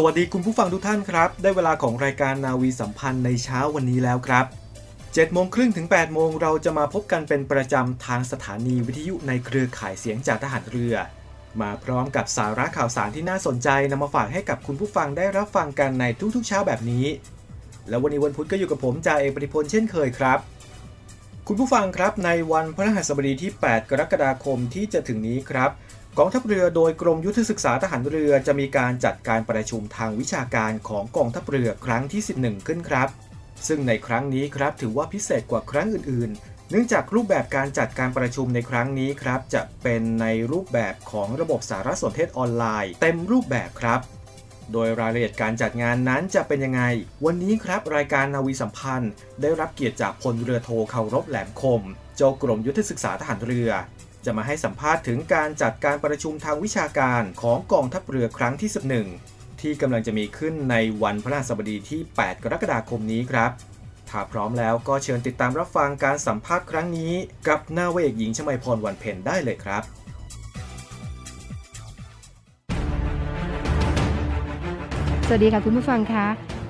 สวัสดีคุณผู้ฟังทุกท่านครับได้เวลาของรายการนาวีสัมพันธ์ในเช้าวันนี้แล้วครับ 7:30 ถึง 8:00 นเราจะมาพบกันเป็นประจำทางสถานีวิทยุในเครือข่ายเสียงจากทหารเรือมาพร้อมกับสาระข่าวสารที่น่าสนใจนำมาฝากให้กับคุณผู้ฟังได้รับฟังกันในทุกๆเช้าแบบนี้และวันนี้วันพุธก็อยู่กับผมจ่าเอกปฏิพลเช่นเคยครับคุณผู้ฟังครับในวันพฤหัสบดีที่8กรกฎาคมที่จะถึงนี้ครับกองทัพเรือโดยกรมยุทธศึกษาทหารเรือจะมีการจัดการประชุมทางวิชาการของกองทัพเรือครั้งที่11ขึ้นครับซึ่งในครั้งนี้ครับถือว่าพิเศษกว่าครั้งอื่นๆเนื่องจากรูปแบบการจัดการประชุมในครั้งนี้ครับจะเป็นในรูปแบบของระบบสารสนเทศออนไลน์เต็มรูปแบบครับโดยรายละเอียดการจัดงานนั้นจะเป็นยังไงวันนี้ครับรายการนาวีสัมพันธ์ได้รับเกียรติจากพลเรือโทเคารพแหลมคมเจ้ากรมยุทธศึกษาทหารเรือจะมาให้สัมภาษณ์ถึงการจัดการประชุมทางวิชาการของกองทัพเรือครั้งที่11ที่กำลังจะมีขึ้นในวันพฤหัสบดีที่8กรกฎาคมนี้ครับถ้าพร้อมแล้วก็เชิญติดตามรับฟังการสัมภาษณ์ครั้งนี้กับนาวาเอกหญิงชมัยพรวันเพ็ญได้เลยครับสวัสดีค่ะคุณผู้ฟังคะ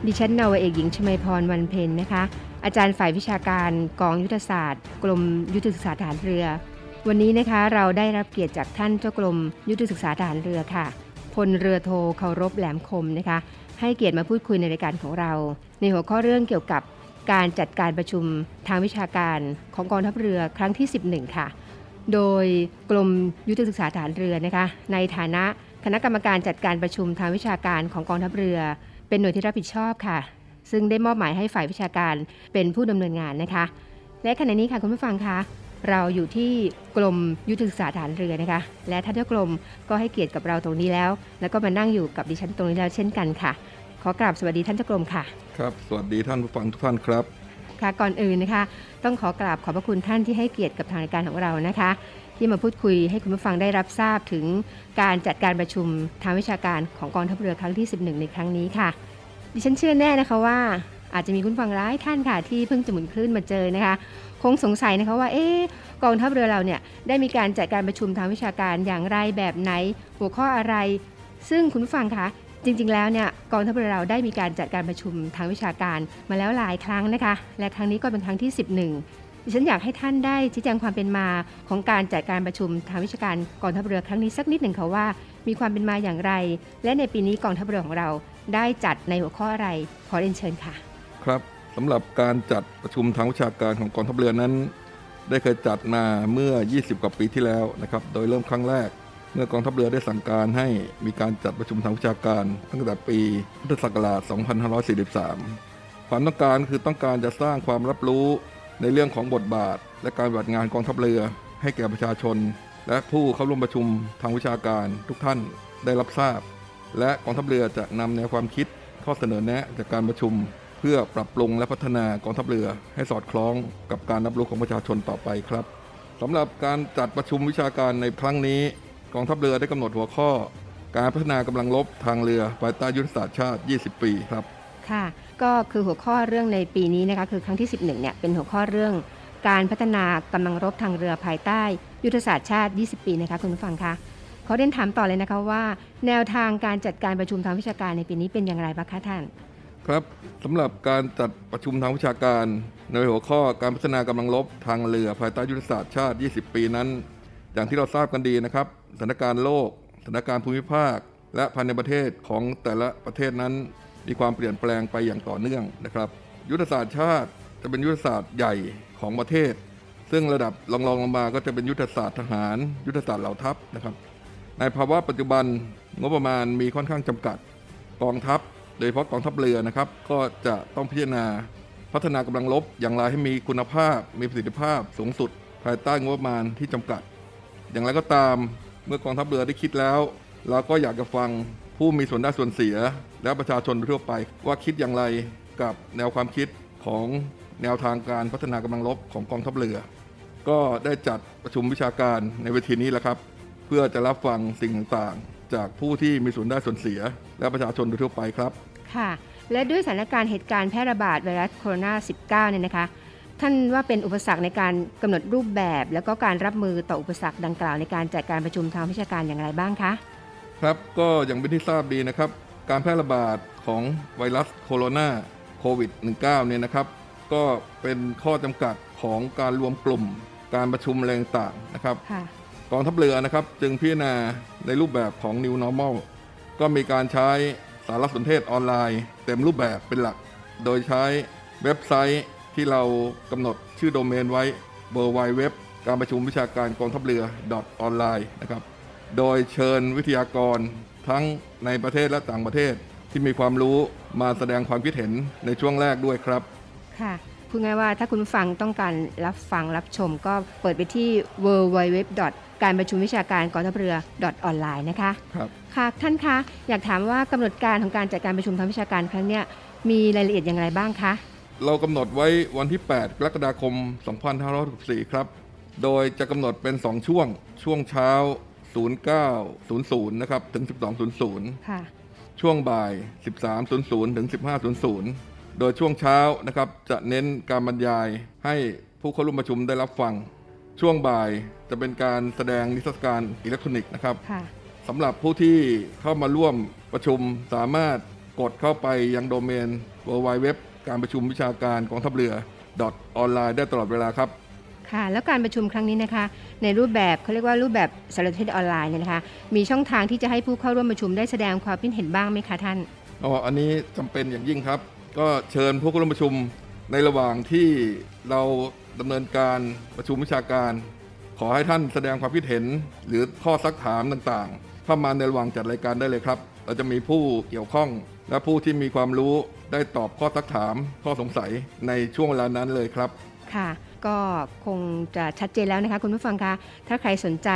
ดิฉันนาวาเอกหญิงชมัยพรวันเพ็ญนะคะอาจารย์ฝ่ายวิชาการกองยุทธศาสตร์กรมยุทธศึกษาทหารเรือวันนี้นะคะเราได้รับเกียรติจากท่านเจ้ากรมยุทธศึกษาทหารเรือค่ะพลเรือโทเคารพแหลมคมนะคะให้เกียรติมาพูดคุยในรายการของเราในหัวข้อเรื่องเกี่ยวกับการจัดการประชุมทางวิชาการของกองทัพเรือครั้งที่11ค่ะโดยกรมยุทธศึกษาทหารเรือนะคะในฐานะคณะกรรมการจัดการประชุมทางวิชาการของกองทัพเรือเป็นหน่วยที่รับผิดชอบค่ะซึ่งได้มอบหมายให้ฝ่ายวิชาการเป็นผู้ดำเนินงานนะคะและขณะนี้ค่ะคุณผู้ฟังคะเราอยู่ที่กรมยุทธศึกษาทหารเรือนะคะและท่านเจ้ากรมก็ให้เกียรติกับเราตรงนี้แล้วก็มานั่งอยู่กับดิฉันตรงนี้แล้วเช่นกันค่ะขอกราบสวัสดีท่านเจ้ากรมค่ะครับสวัสดีท่านผู้ฟังทุกท่านครับค่ะก่อนอื่นนะคะต้องขอกราบขอบพระคุณท่านที่ให้เกียรติกับทางรายการของเรานะคะที่มาพูดคุยให้คุณผู้ฟังได้รับทราบถึงการจัดการประชุมทางวิชาการของกองทัพเรือครั้งที่11ในครั้งนี้ค่ะดิฉันเชื่อแน่นะคะว่าอาจจะมีคุณฟังหลายท่านค่ะที่เพิ่งจะหมุนคลื่นมาเจอนะคะคงสงสัยนะคะว่าเอ๊ะกองทัพเรือเราเนี่ยได้มีการจัดการประชุมทางวิชาการอย่างไรแบบไหนหัวข้ออะไรซึ่งคุณผู้ฟังคะจริงๆแล้วเนี่ยกองทัพเรือเราได้มีการจัดการประชุมทางวิชาการมาแล้วหลายครั้งนะคะและครั้งนี้ก็เป็นครั้งที่11ดิฉันอยากให้ท่านได้ชี้แจงความเป็นมาของการจัดการประชุมทางวิชาการกองทัพเรือครั้งนี้สักนิดหนึ่งค่ะว่ามีความเป็นมาอย่างไรและในปีนี้กองทัพเรือของเราได้จัดในหัวข้ออะไรขอเรียนเชิญค่ะครับสำหรับการจัดประชุมทางวิชาการของกองทัพเรือนั้นได้เคยจัดมาเมื่อ20กว่าปีที่แล้วนะครับโดยเริ่มครั้งแรกเมื่อกองทัพเรือได้สั่งการให้มีการจัดประชุมทางวิชาการตั้งแต่ปีพุทธศักราช2543ความต้องการคือต้องการจะสร้างความรับรู้ในเรื่องของบทบาทและการปฏิบัติงานกองทัพเรือให้แก่ประชาชนและผู้เข้าร่วมประชุมทางวิชาการทุกท่านได้รับทราบและกองทัพเรือจะนำแนวความคิดข้อเสนอแนะจากการประชุมเพื่อปรับปรุงและพัฒนากองทัพเรือให้สอดคล้องกับการรับรู้ของประชาชนต่อไปครับสำหรับการจัดประชุมวิชาการในครั้งนี้กองทัพเรือได้กำหนดหัวข้อการพัฒนากำลังรบทางเรือภายใต้ยุทธศาสตร์ชาติ20ปีครับค่ะก็คือหัวข้อเรื่องในปีนี้นะคะคือครั้งที่11เนี่ยเป็นหัวข้อเรื่องการพัฒนากำลังรบทางเรือภายใต้ยุทธศาสตร์ชาติ20ปีนะคะคุณผู้ฟังคะขอเรียนถามต่อเลยนะคะว่าแนวทางการจัดการประชุมทางวิชาการในปีนี้เป็นอย่างไรบ้างคะท่านครับสำหรับการจัดประชุมทางวิชาการในหัวข้อการพัฒนากำลังรบทางเรือภายใต้ยุทธศาสตร์ชาติ20ปีนั้นอย่างที่เราทราบกันดีนะครับสถานการณ์โลกสถานการณ์ภูมิภาค และภายในประเทศของแต่ละประเทศนั้นมีความเปลี่ยนแปลงไปอย่างต่อเนื่องนะครับยุทธศาสตร์ชาติจะเป็นยุทธศาสตร์ใหญ่ของประเทศซึ่งระดับรองลงมาก็จะเป็นยุทธศาสตร์ทหารยุทธศาสตร์เหล่าทัพนะครับในภาวะปัจจุบันงบประมาณมีค่อนข้างจำกัดกองทัพโดยเฉพาะกองทัพเรือนะครับก็จะต้องพิจารณาพัฒนากำลังรบอย่างไรให้มีคุณภาพมีประสิทธิภาพสูงสุดภายใต้งบประมาณที่จำกัดอย่างไรก็ตามเมื่อกองทัพเรือได้คิดแล้วเราก็อยากจะฟังผู้มีส่วนได้ส่วนเสียและประชาชนทั่วไปว่าคิดอย่างไรกับแนวความคิดของแนวทางการพัฒนากำลังรบของกองทัพเรือก็ได้จัดประชุมวิชาการในเวทีนี้แหละครับเพื่อจะรับฟังสิ่งต่างๆจากผู้ที่มีส่วนได้ส่วนเสียและประชาชนทั่วไปครับค่ะและด้วยสถานการณ์เหตุการณ์แพร่ระบาดไวรัสโคโรนา-19 เนี่ยนะคะท่านว่าเป็นอุปสรรคในการกำหนดรูปแบบและก็การรับมือต่ออุปสรรคดังกล่าวในการจัดการประชุมทางวิชาการอย่างไรบ้างคะครับก็อย่างเป็นที่ทราบดีนะครับการแพร่ระบาดของไวรัสโคโรนาโควิด -19 เนี่ยนะครับก็เป็นข้อจำกัดของการรวมกลุ่มการประชุมแรงต่างนะครับกองทัพเรือนะครับจึงพิจารณาในรูปแบบของ New Normal ก็มีการใช้สารสนเทศออนไลน์เต็มรูปแบบเป็นหลักโดยใช้เว็บไซต์ที่เรากำหนดชื่อโดเมนไว้ www การประชุมวิชาการกองทัพเรือ .online นะครับโดยเชิญวิทยากรทั้งในประเทศและต่างประเทศที่มีความรู้มาแสดงความคิดเห็นในช่วงแรกด้วยครับค่ะพูดง่ายว่าถ้าคุณฟังต้องการรับฟังรับชมก็เปิดไปที่ www การประชุมวิชาการกองทัพเรือ .online นะคะครับค่ะท่านคะอยากถามว่ากำหนดการของการจัดการประชุมทางวิชาการครั้งนี้มีรายละเอียดอย่างไรบ้างคะเรากำหนดไว้วันที่8กรกฎาคม2564ครับโดยจะกำหนดเป็น2ช่วงเช้า 09:00 นะครับถึง 12:00 ค่ะช่วงบ่าย 13:00 ถึง 15:00 โดยช่วงเช้านะครับจะเน้นการบรรยายให้ผู้เข้าร่วมประชุมได้รับฟังช่วงบ่ายจะเป็นการแสดงนิทรรศการอิเล็กทรอนิกส์นะครับสำหรับผู้ที่เข้ามาร่วมประชุมสามารถกดเข้าไปยังโดเมน wwwการประชุมวิชาการกองทัพเรือ .online ได้ตลอดเวลาครับค่ะแล้วการประชุมครั้งนี้นะคะในรูปแบบเขาเรียกว่ารูปแบบสารสนเทศออนไลน์เนี่ยนะคะมีช่องทางที่จะให้ผู้เข้าร่วมประชุมได้แสดงความคิดเห็นบ้างไหมคะท่านอันนี้จำเป็นอย่างยิ่งครับก็เชิญผู้เข้าร่วมประชุมในระหว่างที่เราดำเนินการประชุมวิชาการขอให้ท่านแสดงความคิดเห็นหรือข้อซักถามต่างๆเข้ามาในระหว่างจัดรายการได้เลยครับเราจะมีผู้เกี่ยวข้องและผู้ที่มีความรู้ได้ตอบข้อซักถามข้อสงสัยในช่วงเวลานั้นเลยครับค่ะก็คงจะชัดเจนแล้วนะคะคุณผู้ฟังคะถ้าใครสนใจ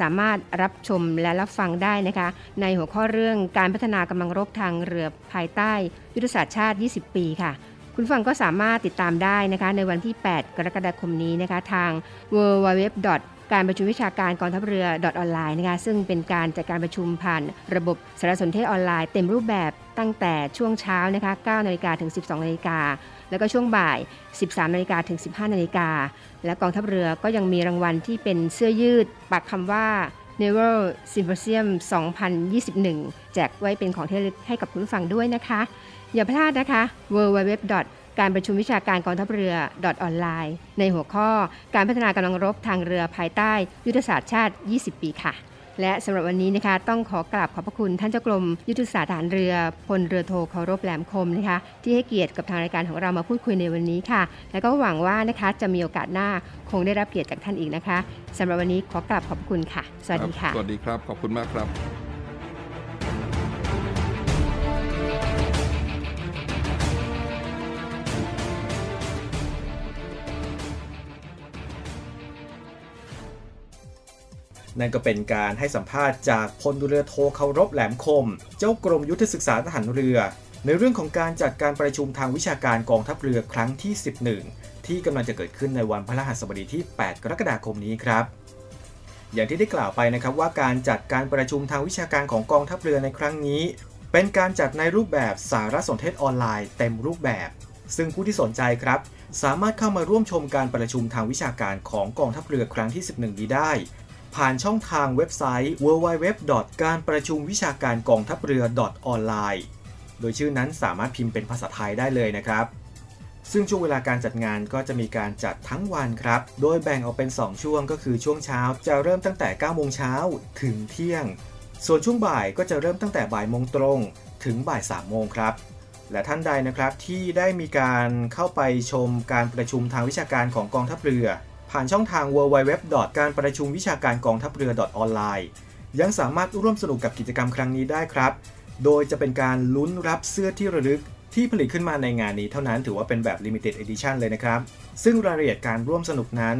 สามารถรับชมและรับฟังได้นะคะในหัวข้อเรื่องการพัฒนากำลังรบทางเรือภายใต้ยุทธศาสตร์ชาติ20ปีค่ะคุณฟังก็สามารถติดตามได้นะคะในวันที่8กรกฎาคมนี้นะคะทาง www.การประชุมวิชาการกองทัพเรือ .online นะคะซึ่งเป็นการจัดการประชุมผ่านระบบสารสนเทศออนไลน์เต็มรูปแบบตั้งแต่ช่วงเช้านะคะ 9:00 น. ถึง 12:00 น. แล้วก็ช่วงบ่าย 13:00 น. ถึง 15:00 น. และกองทัพเรือก็ยังมีรางวัลที่เป็นเสื้อยืดปักคำว่า Naval Symposium 2021 แจกไว้เป็นของที่ระลึกให้กับคุณผู้ฟังด้วยนะคะอย่าพลาดนะคะ www.การประชุมวิชาการกองทัพเรือ .online ในหัวข้อการพัฒนากำลังรบทางเรือภายใต้ยุทธศาสตร์ชาติ20ปีค่ะและสำหรับวันนี้นะคะต้องขอกราบขอบพระคุณท่านเจ้ากรมยุทธศาสตร์ทหารเรือพลเรือโทเคารพแหลมคมนะคะที่ให้เกียรติกับทางรายการของเรามาพูดคุยในวันนี้ค่ะและก็หวังว่านะคะจะมีโอกาสหน้าคงได้รับเกียรติจากท่านอีกนะคะสำหรับวันนี้ขอกราบขอบคุณค่ะสวัสดีค่ะสวัสดีครับขอบคุณมากครับนั่นก็เป็นการให้สัมภาษณ์จากพลเรือโทเคารพแหลมคมเจ้ากรมยุทธศึกษาทหารเรือในเรื่องของการจัดการประชุมทางวิชาการกองทัพเรือครั้งที่11ที่กำลังจะเกิดขึ้นในวันพฤหัสบดีที่8กรกฎาคมนี้ครับอย่างที่ได้กล่าวไปนะครับว่าการจัดการประชุมทางวิชาการของกองทัพเรือในครั้งนี้เป็นการจัดในรูปแบบสารสนเทศออนไลน์เต็มรูปแบบซึ่งผู้ที่สนใจครับสามารถเข้ามาร่วมชมการประชุมทางวิชาการของกองทัพเรือครั้งที่11นี้ได้ผ่านช่องทางเว็บไซต์ www. การประชุมวิชาการกองทัพเรือ .online โดยชื่อนั้นสามารถพิมพ์เป็นภาษาไทยได้เลยนะครับซึ่งช่วงเวลาการจัดงานก็จะมีการจัดทั้งวันครับโดยแบ่งออกเป็น2ช่วงก็คือช่วงเช้าจะเริ่มตั้งแต่ 9:00 น.ถึงเที่ยง ส่วนช่วงบ่ายก็จะเริ่มตั้งแต่บ่ายโมงตรงถึงบ่าย3โมงครับและท่านใดนะครับที่ได้มีการเข้าไปชมการประชุมทางวิชาการของกองทัพเรือผ่านช่องทาง www. การประชุมวิชาการกองทัพเรือ .online ยังสามารถร่วมสนุกกับกิจกรรมครั้งนี้ได้ครับโดยจะเป็นการลุ้นรับเสื้อที่ระลึกที่ผลิตขึ้นมาในงานนี้เท่านั้นถือว่าเป็นแบบ Limited Edition เลยนะครับซึ่งรายละเอียดการร่วมสนุกนั้น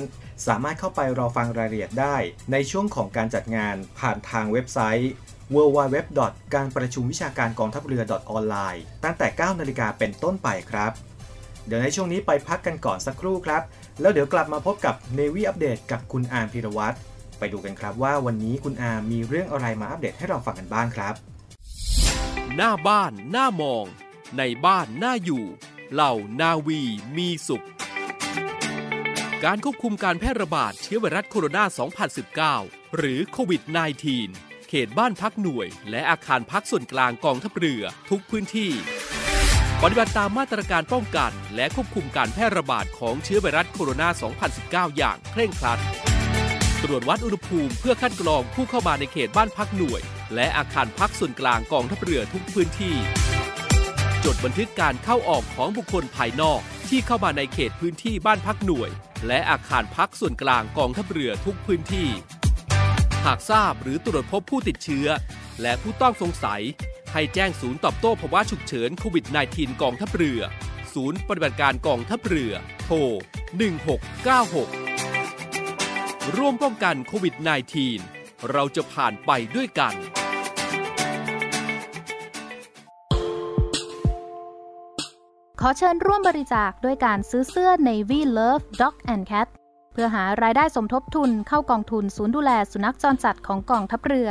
สามารถเข้าไปรอฟังรายละเอียดได้ในช่วงของการจัดงานผ่านทางเว็บไซต์ www. การประชุมวิชาการกองทัพเรือ .online ตั้งแต่ 9 นาฬิกาเป็นต้นไปครับเดี๋ยวในช่วงนี้ไปพักกันก่อนสักครู่ครับแล้วเดี๋ยวกลับมาพบกับ Navy Update กับคุณอาร์มพีรวัตรไปดูกันครับว่าวันนี้คุณอาร์มมีเรื่องอะไรมาอัปเดตให้เราฟังกันบ้างครับหน้าบ้านหน้ามองในบ้านน่าอยู่เหล่านาวีมีสุขการควบคุมการแพร่ระบาดเชื้อไวรัสโคโรนา2019หรือโควิด -19 เขตบ้านพักหน่วยและอาคารพักส่วนกลางกองทัพเรือทุกพื้นที่ปฏิบัติตามมาตรการป้องกันและควบคุมการแพร่ระบาดของเชื้อไวรัสโคโรนา2019อย่างเคร่งครัดตรวจวัดอุณหภูมิเพื่อคัดกรองผู้เข้ามาในเขตบ้านพักหน่วยและอาคารพักส่วนกลางกองทัพเรือทุกพื้นที่จดบันทึกการเข้าออกของบุคคลภายนอกที่เข้ามาในเขตพื้นที่บ้านพักหน่วยและอาคารพักส่วนกลางกองทัพเรือทุกพื้นที่หากทราบหรือตรวจพบผู้ติดเชื้อและผู้ต้องสงสัยให้แจ้งศูนย์ตอบโต้ภาวะฉุกเฉินโควิด -19 กองทัพเรือศูนย์ปฏิบัติการกองทัพเรือโทร1696ร่วมป้องกันโควิด -19 เราจะผ่านไปด้วยกันขอเชิญร่วมบริจาคด้วยการซื้อเสื้อ Navy Love Dog and Cat เพื่อหารายได้สมทบทุนเข้ากองทุนศูนย์ดูแลสุนัขจรจัดของกองทัพเรือ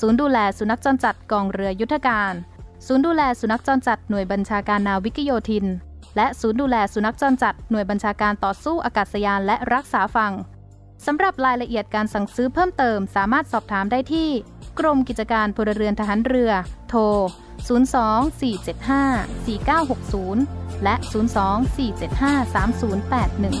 ศูนย์ดูแลสุนัขจรจัดกองเรือยุทธการศูนย์ดูแลสุนัขจรจัดหน่วยบัญชาการนาวิกโยธินและศูนย์ดูแลสุนัขจรจัดหน่วยบัญชาการต่อสู้อากาศยานและรักษาฝั่งสำหรับรายละเอียดการสั่งซื้อเพิ่มเติมสามารถสอบถามได้ที่กรมกิจการพลเรือนทหารเรือโทร024754960และ024753081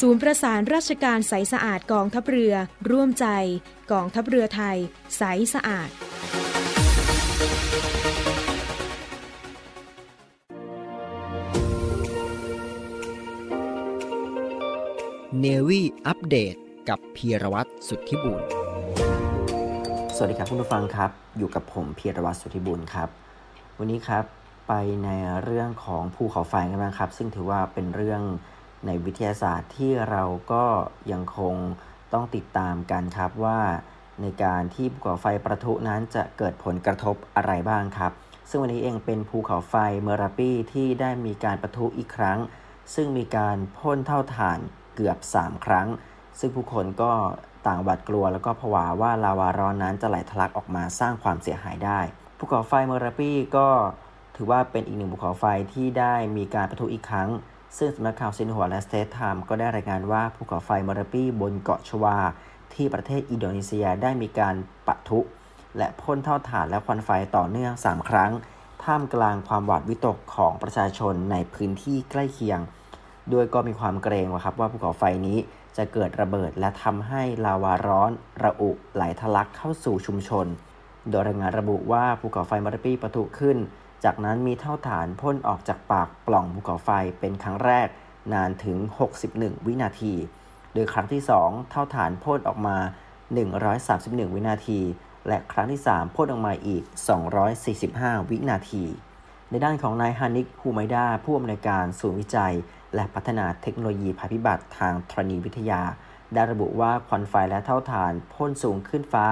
ศูนย์ประสานราชการใสสะอาดกองทัพเรือร่วมใจกองทัพเรือไทยใสสะอาดNavy Update กับพีรวัตรสุทธิบุญสวัสดีครับคุณผู้ฟังครับอยู่กับผมพีรวัตรสุทธิบุญครับวันนี้ครับไปในเรื่องของภูเขาไฟกันบ้างครับซึ่งถือว่าเป็นเรื่องในวิทยาศาสตร์ที่เราก็ยังคงต้องติดตามกันครับว่าในการที่ภูเขาไฟประทุนั้นจะเกิดผลกระทบอะไรบ้างครับซึ่งวันนี้เองเป็นภูเขาไฟเมอราปี้ที่ได้มีการประทุอีกครั้งซึ่งมีการพ่นเท่าถ่านเกือบ3ครั้งซึ่งผู้คนก็ต่างหวาดกลัวแล้วก็ผวาว่าลาวาร้อนนั้นจะไหลทะลักออกมาสร้างความเสียหายได้ภูเขาไฟเมอราปี้ก็ถือว่าเป็นอีกหนึ่งภูเขาไฟที่ได้มีการประทุอีกครั้ง ซึ่งสำนักข่าวซินหัวและสเตทไทม์ก็ได้รายงานว่าภูเขาไฟมอราปี้บนเกาะชวาที่ประเทศอินโดนีเซียได้มีการปะทุและพ่นเท่าถ่านและควันไฟต่อเนื่อง3ครั้งท่ามกลางความหวาดวิตกของประชาชนในพื้นที่ใกล้เคียงด้วยก็มีความเกรงว่าภูเขาไฟนี้จะเกิดระเบิดและทำให้ลาวาร้อนระอุไหลทะลักเข้าสู่ชุมชนโดยรายงานระบุว่าภูเขาไฟมอราปี้ปะทุขึ้นจากนั้นมีเท่าฐานพ่นออกจากปากปล่องภูเขาไฟเป็นครั้งแรกนานถึง61วินาทีโดยครั้งที่2เท่าฐานพ่นออกมา131วินาทีและครั้งที่3พ่นออกมาอีก245วินาทีในด้านของนายฮานิกฮูไมดาผู้อำนวยการศูนย์วิจัยและพัฒนาเทคโนโลยีภัยพิบัติทางธรณีวิทยาได้ระบุว่าควันไฟและเท่าฐานพ่นสูงขึ้นฟ้า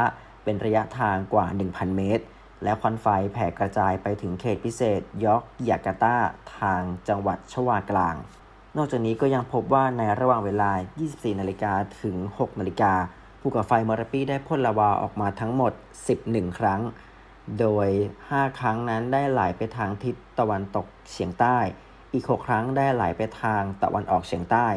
เป็นระยะทางกว่า 1,000 เมตรและควันไฟแผ่กระจายไปถึงเขตพิเศษยอกยาการ์ตาทางจังหวัดชวากลางนอกจากนี้ก็ยังพบว่าในระหว่างเวลา 24 นาฬิกาถึง 6 นาฬิกาภูเขาไฟมอราปี้ได้พ่นลาวาออกมาทั้งหมด11ครั้งโดย5ครั้งนั้นได้ไหลไปทางทิศตะวันตกเฉียงใต้อีก6ครั้งได้ไหลไปทางตะวันออกเฉียงใต้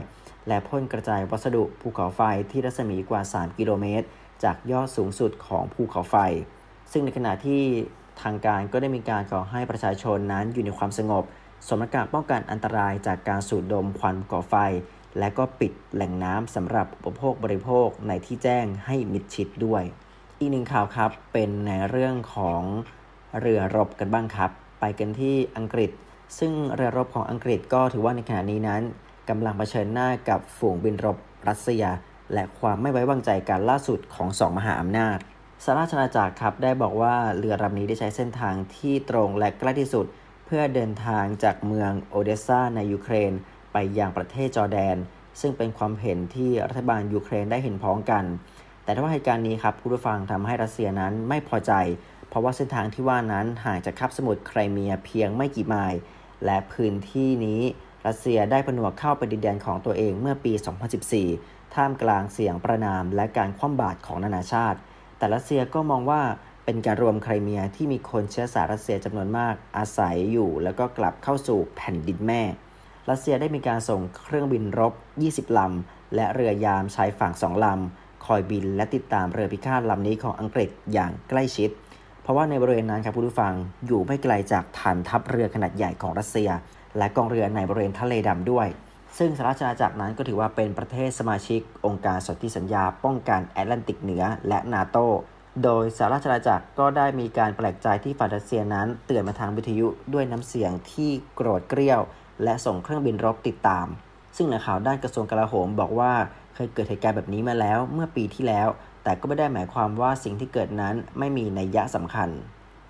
และพ่นกระจายวัสดุภูเขาไฟที่รัศมีกว่า3กิโลเมตรจากยอดสูงสุดของภูเขาไฟซึ่งในขณะที่ทางการก็ได้มีการขอให้ประชาชนนั้นอยู่ในความสงบสวมหน้ากากป้องกันอันตรายจากการสูดดมควันก่อไฟและก็ปิดแหล่งน้ำสำหรับอุปโภคบริโภคในที่แจ้งให้มิดชิดด้วยอีกหนึ่งข่าวครับเป็นในเรื่องของเรือรบกันบ้างครับไปกันที่อังกฤษซึ่งเรือรบของอังกฤษก็ถือว่าในขณะนี้นั้นกำลังเผชิญหน้ากับฝูงบินรบรัสเซียและความไม่ไว้วางใจกันล่าสุดของ2มหาอำนาจสหราชอาณาจักรครับได้บอกว่าเรือลำนี้ได้ใช้เส้นทางที่ตรงและใกล้ที่สุดเพื่อเดินทางจากเมืองโอเดสซาในยูเครนไปยังประเทศจอร์แดนซึ่งเป็นความเห็นที่รัฐบาลยูเครนได้เห็นพ้องกันแต่ว่าเหตุการณ์นี้ครับผู้ฟังทำให้รัสเซียนั้นไม่พอใจเพราะว่าเส้นทางที่ว่านั้นห่างจากคาบสมุทรไครเมียเพียงไม่กี่ไมล์และพื้นที่นี้รัสเซียได้ผนวกเข้าเป็นดินแดนของตัวเองเมื่อปี 2014 ท่ามกลางเสียงประณามและการคว่ำบาตรของนานาชาติแต่รัสเซียก็มองว่าเป็นการรวมไครเมียที่มีคนเชื้อสายรัสเซียจำนวนมากอาศัยอยู่แล้วก็กลับเข้าสู่แผ่นดินแม่รัสเซียได้มีการส่งเครื่องบินรบ20ลำและเรือยามชายฝั่ง2ลำคอยบินและติดตามเรือพิฆาตลำนี้ของอังกฤษอย่างใกล้ชิดเพราะว่าในบริเวณนั้นครับผู้ฟังอยู่ไม่ไกลจากฐานทัพเรือขนาดใหญ่ของรัสเซียและกองเรือในบริเวณทะเลดำด้วยซึ่งสหราชอาณาจักรนั้นก็ถือว่าเป็นประเทศสมาชิกองค์การสนธิสัญญาป้องกันแอตแลนติกเหนือและ NATO โดยสหราชอาณาจักรก็ได้มีการแปลกใจที่ฝ่ายรัสเซียนั้นเตือนมาทางวิทยุด้วยน้ำเสียงที่โกรธเกรี้ยวและส่งเครื่องบินรบติดตามซึ่งแหล่งข่าวด้านกระทรวงกลาโหมบอกว่าเคยเกิดเหตุการณ์แบบนี้มาแล้วเมื่อปีที่แล้วแต่ก็ไม่ได้หมายความว่าสิ่งที่เกิดนั้นไม่มีนัยยะสำคัญ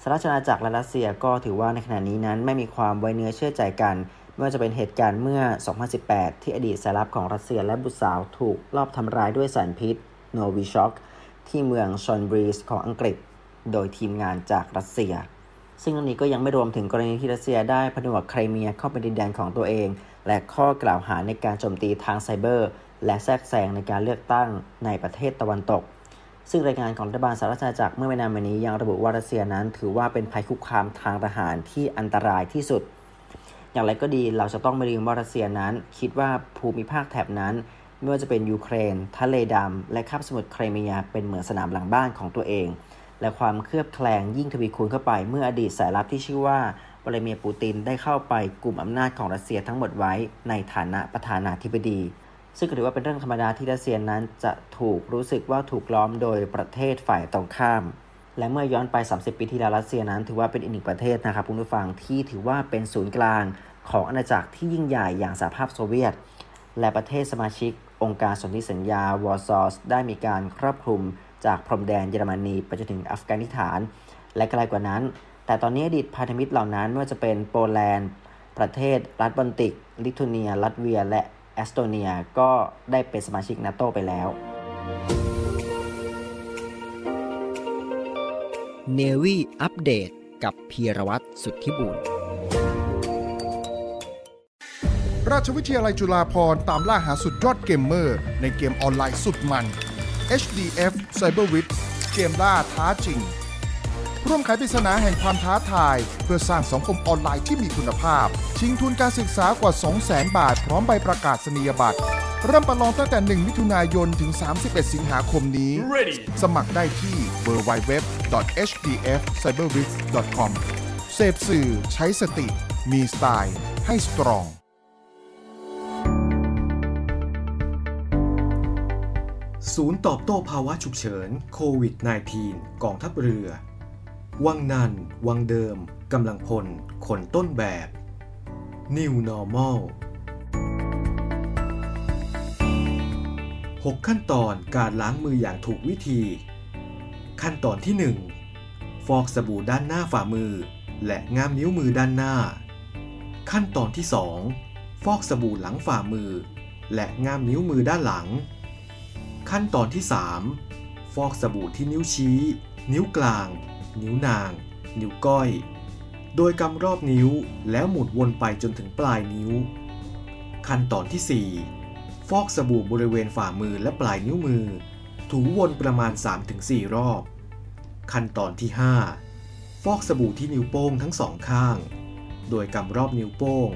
สหราชอาณาจักรและรัสเซียก็ถือว่าในขณะนี้นั้นไม่มีความไว้เนื้อเชื่อใจกันไม่ว่าจะเป็นเหตุการณ์เมื่อ 2018 ที่อดีตสายลับของรัสเซียและบุตรสาวถูกลอบทำร้ายด้วยสารพิษโนวิช็อกที่เมืองชอนบรีสของอังกฤษโดยทีมงานจากรัสเซียซึ่งตรงนี้ก็ยังไม่รวมถึงกรณีที่รัสเซียได้ผนวกไครเมียเข้าเป็นดินแดนของตัวเองและข้อกล่าวหาในการโจมตีทางไซเบอร์และแทรกแซงในการเลือกตั้งในประเทศตะวันตกซึ่งรายงานของรัฐบาลสหราชอาณาจักรเมื่อไม่นานมานี้ยังระบุว่ารัสเซียนั้นถือว่าเป็นภัยคุกคามทางทหารที่อันตรายที่สุดอย่างไรก็ดีเราจะต้องไม่ลืมว่ารัสเซียนั้นคิดว่าภูมิภาคแถบนั้นไม่ว่าจะเป็นยูเครนทะเลดำและคาบสมุทรไครเมียเป็นเหมือนสนามหลังบ้านของตัวเองและความเคลือบแคลงยิ่งทวีคูณเข้าไปเมื่ออดีตสายลับที่ชื่อว่าวลาดิเมียร์ปูตินได้เข้าไปกุมอำนาจของรัสเซียทั้งหมดไว้ในฐานะประธานาธิบดีซึ่งถือว่าเป็นเรื่องธรรมดาที่รัสเซียนั้นจะถูกรู้สึกว่าถูกล้อมโดยประเทศฝ่ายตรงข้ามและเมื่อย้อนไป30ปีที่แล้วรัสเซียนั้นถือว่าเป็นอีกหนึ่งประเทศนะครับคุณผู้ฟังที่ถือว่าเป็นศูนย์กลางของอาณาจักรที่ยิ่งใหญ่อย่างสหภาพโซเวียตและประเทศสมาชิกองค์การสนธิสัญญาวอร์ซอว์ได้มีการครอบคลุมจากพรมแดนเยอรมนีไปจนถึงอัฟกานิสถานและไกลกว่านั้นแต่ตอนนี้อดีตพันธมิตรเหล่านั้นไม่ว่าจะเป็นโปแลนด์ประเทศรัฐบัลติกลิทัวเนียลัตเวียและเอสโตเนียก็ได้เป็นสมาชิก NATO ไปแล้ว Navy อัปเดตกับพีรวัตรสุทธิบุญราชวิทยาลัยจุฬาภรณ์ตามล่าหาสุดยอดเกมเมอร์ในเกมออนไลน์สุดมันHDF Cyberwit เกมล่าท้าจริง ร่วมไขปริศนาแห่งความท้าทายเพื่อสร้างสังคมออนไลน์ที่มีคุณภาพชิงทุนการศึกษากว่า 200,000 บาทพร้อมใบประกาศนียบัตรเริ่มประลองตั้งแต่1มิถุนายนถึง31สิงหาคมนี้ Ready. สมัครได้ที่ www.hdfcyberwith.com เสพสื่อใช้สติมีสไตล์ให้สตรองศูนย์ตอบโต้ภาวะฉุกเฉินโควิด -19 กองทัพเรือวังนันวังเดิมกำลังพลคนต้นแบบ New Normal 6 ขั้นตอนการล้างมืออย่างถูกวิธีขั้นตอนที่ 1 ฟอกสบู่ด้านหน้าฝ่ามือและง่ามนิ้วมือด้านหน้าขั้นตอนที่ 2 ฟอกสบู่หลังฝ่ามือและง่ามนิ้วมือด้านหลังขั้นตอนที่ 3 ฟอกสบู่ที่นิ้วชี้นิ้วกลางนิ้วนางนิ้วก้อยโดยกำรอบนิ้วแล้วหมุนวนไปจนถึงปลายนิ้วขั้นตอนที่ 4 ฟอกสบู่บริเวณฝ่ามือและปลายนิ้วมือถูวนประมาณ 3-4 รอบขั้นตอนที่ 5 ฟอกสบู่ที่นิ้วโป้งทั้งสองข้างโดยกำรอบนิ้วโป้ง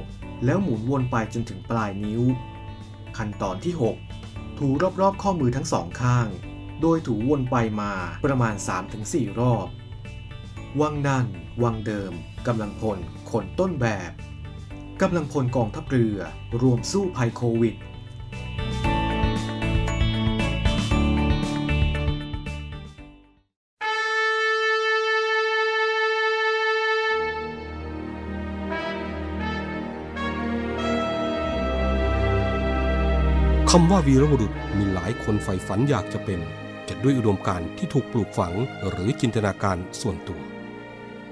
แล้วหมุนวนไปจนถึงปลายนิ้วขั้นตอนที่ 6ถูรอบๆข้อมือทั้งสองข้างโดยถูวนไปมาประมาณ 3-4 รอบวังนันวังเดิมกำลังพลคนต้นแบบกำลังพลกองทัพเรือรวมสู้ภัยโควิดคำว่าวีรบุรุษมีหลายคนใฝ่ฝันอยากจะเป็นแต่ด้วยอุดมการณ์ที่ถูกปลูกฝังหรือจินตนาการส่วนตัว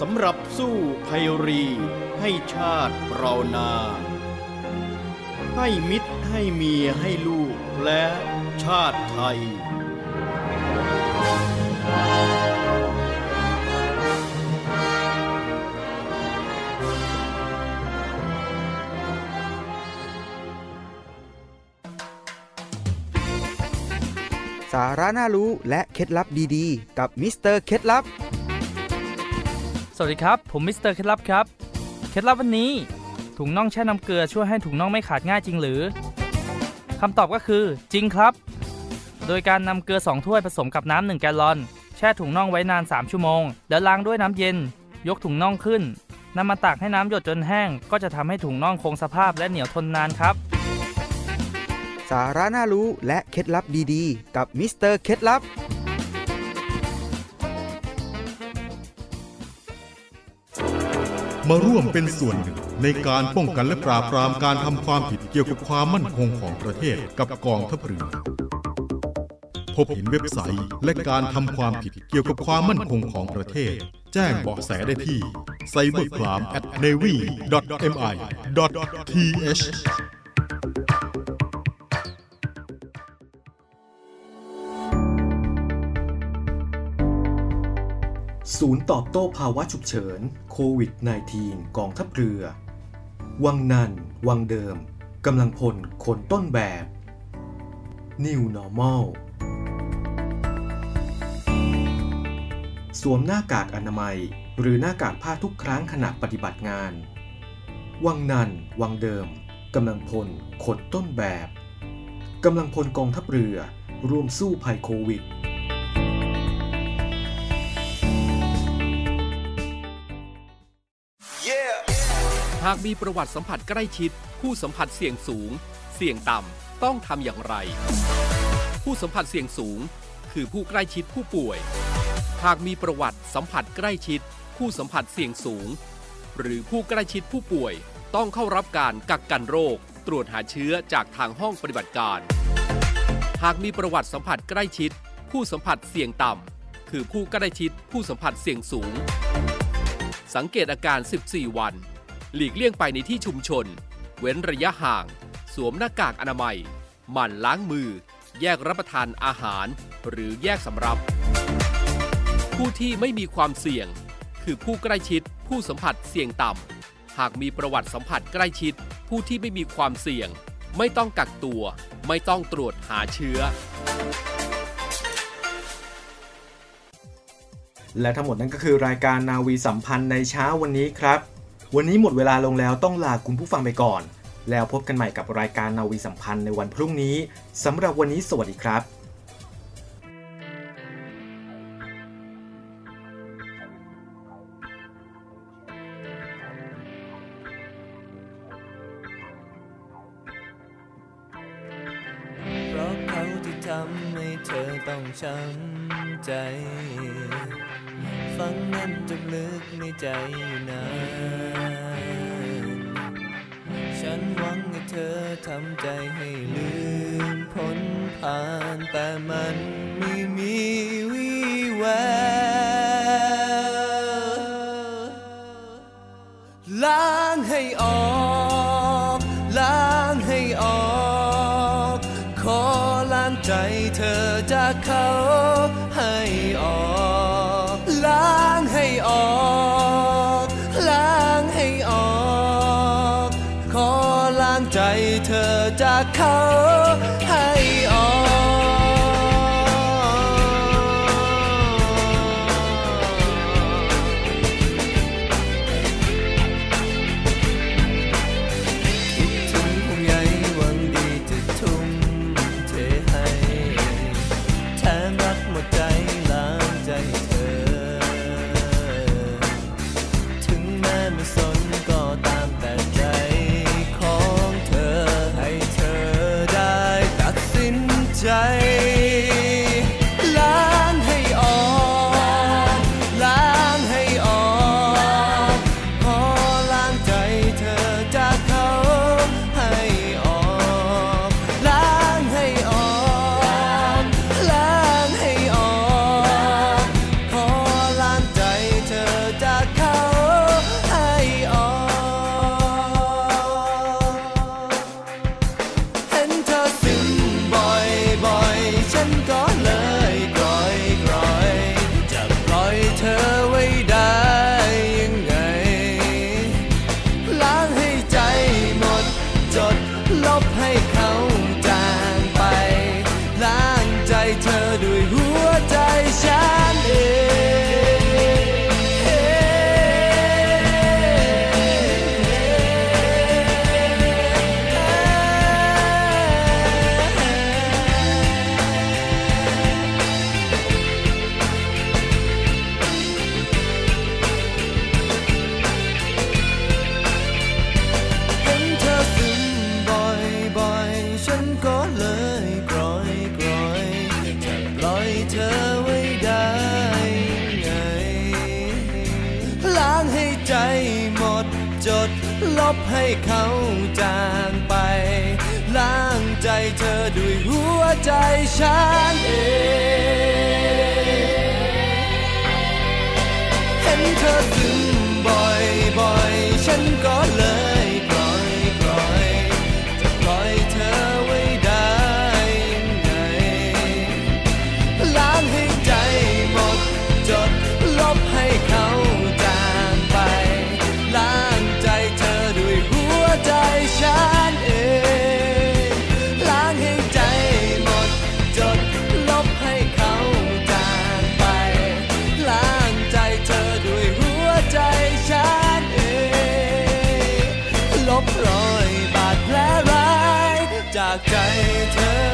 สำหรับสู้ภัยรีให้ชาติเรานาให้มิตรให้เมียให้ลูกและชาติไทยสาระน่ารู้และเคล็ดลับดีๆกับมิสเตอร์เคล็ดลับสวัสดีครับผมมิสเตอร์เคล็ดลับครับเคล็ดลับวันนี้ถุงน่องแช่น้ำเกลือช่วยให้ถุงน่องไม่ขาดง่ายจริงหรือคำตอบก็คือจริงครับโดยการนำเกลือ2ถ้วยผสมกับน้ำ1แกลลอนแช่ถุงน่องไว้นาน3ชั่วโมงแล้วล้างด้วยน้ำเย็นยกถุงน่องขึ้นนำมาตากให้น้ำหยดจนแห้งก็จะทำให้ถุงน่องคงสภาพและเหนียวทนนานครับสาระน่ารู้และเคล็ดลับดีๆกับมิสเตอร์เคล็ดลับมาร่วมเป็นส่วนหนึ่งในการป้องกันและปราบปรามการทำความผิดเกี่ยวกับความมั่นคงของประเทศกับกองทัพเรือพบเห็นเว็บไซต์และการทำความผิดเกี่ยวกับความมั่นคงของประเทศแจ้งเบาะแสได้ที่ cybercrime@navy.mi.thศูนย์ตอบโต้ภาวะฉุกเฉินโควิด -19 กองทัพเรือวังนันวังเดิมกำลังพลคนต้นแบบ New Normal สวมหน้ากากอนามัยหรือหน้ากากผ้าทุกครั้งขณะปฏิบัติงานวังนันวังเดิมกำลังพลคนต้นแบบกำลังพลกองทัพเรือร่วมสู้ภัยโควิด หากมีประวัติสัมผัสใกล้ชิดผู้สัมผัสเสี่ยงสูงเสี่ยงต่ำต้องทำอย่างไรผู้สัมผัสเสี่ยงสูงคือผู้ใกล้ชิดผู้ป่วยหากมีประวัติสัมผัสใกล้ชิดผู้สัมผัสเสี่ยงสูงหรือผู้ใกล้ชิดผู้ป่วยต้องเข้ารับการกักกันโรคตรวจหาเชื้อจากทางห้องปฏิบัติการหากมีประวัติสัมผัสใกล้ชิดผู้สัมผัสเสี่ยงต่ำคือผู้ใกล้ชิดผู้สัมผัสเสี่ยงสูงสังเกตอาการ14วันหลีกเลี่ยงไปในที่ชุมชนเว้นระยะห่างสวมหน้ากากอนามัยหมั่นล้างมือแยกรับประทานอาหารหรือแยกสำรับผู้ที่ไม่มีความเสี่ยงคือผู้ใกล้ชิดผู้สัมผัสเสี่ยงต่ำหากมีประวัติสัมผัสใกล้ชิดผู้ที่ไม่มีความเสี่ยงไม่ต้องกักตัวไม่ต้องตรวจหาเชื้อและทั้งหมดนั้นก็คือรายการนาวีสัมพันธ์ในเช้าวันนี้ครับวันนี้หมดเวลาลงแล้วต้องลาคุณผู้ฟังไปก่อนแล้วพบกันใหม่กับรายการนาวีสัมพันธ์ในวันพรุ่งนี้สำหรับวันนี้สวัสดีครับเพราะเขาที่ทำให้เธอต้องช้ำใจฟังนั่นจนลึกในใจอยู่นานฉันหวังให้เธอทำใจให้ลืมพ้นผ่านแต่มันไม่มีวี่แววล้างให้ออกล้างให้ออกขอล้างใจเธอจากเขาให้ออกล้างให้ออกล้างให้ออกขอล้างใจเธอจากเขาให้ออกลบให้เขาจางไปล้างใจเธอด้วยหัวใจฉันเองเห็นเธอซึมบ่อยๆฉันก็เลยปล่อยจะปล่อยเธอไว้ได้ยังไงล้างให้ใจหมดจดลบให้เขาจางไปล้างฉันเองล้างให้ใจหมดจดลบให้เขาจางไปล้างใจเธอด้วยหัวใจฉันเองลบรอยบาดแผลร้ายจากใจเธอ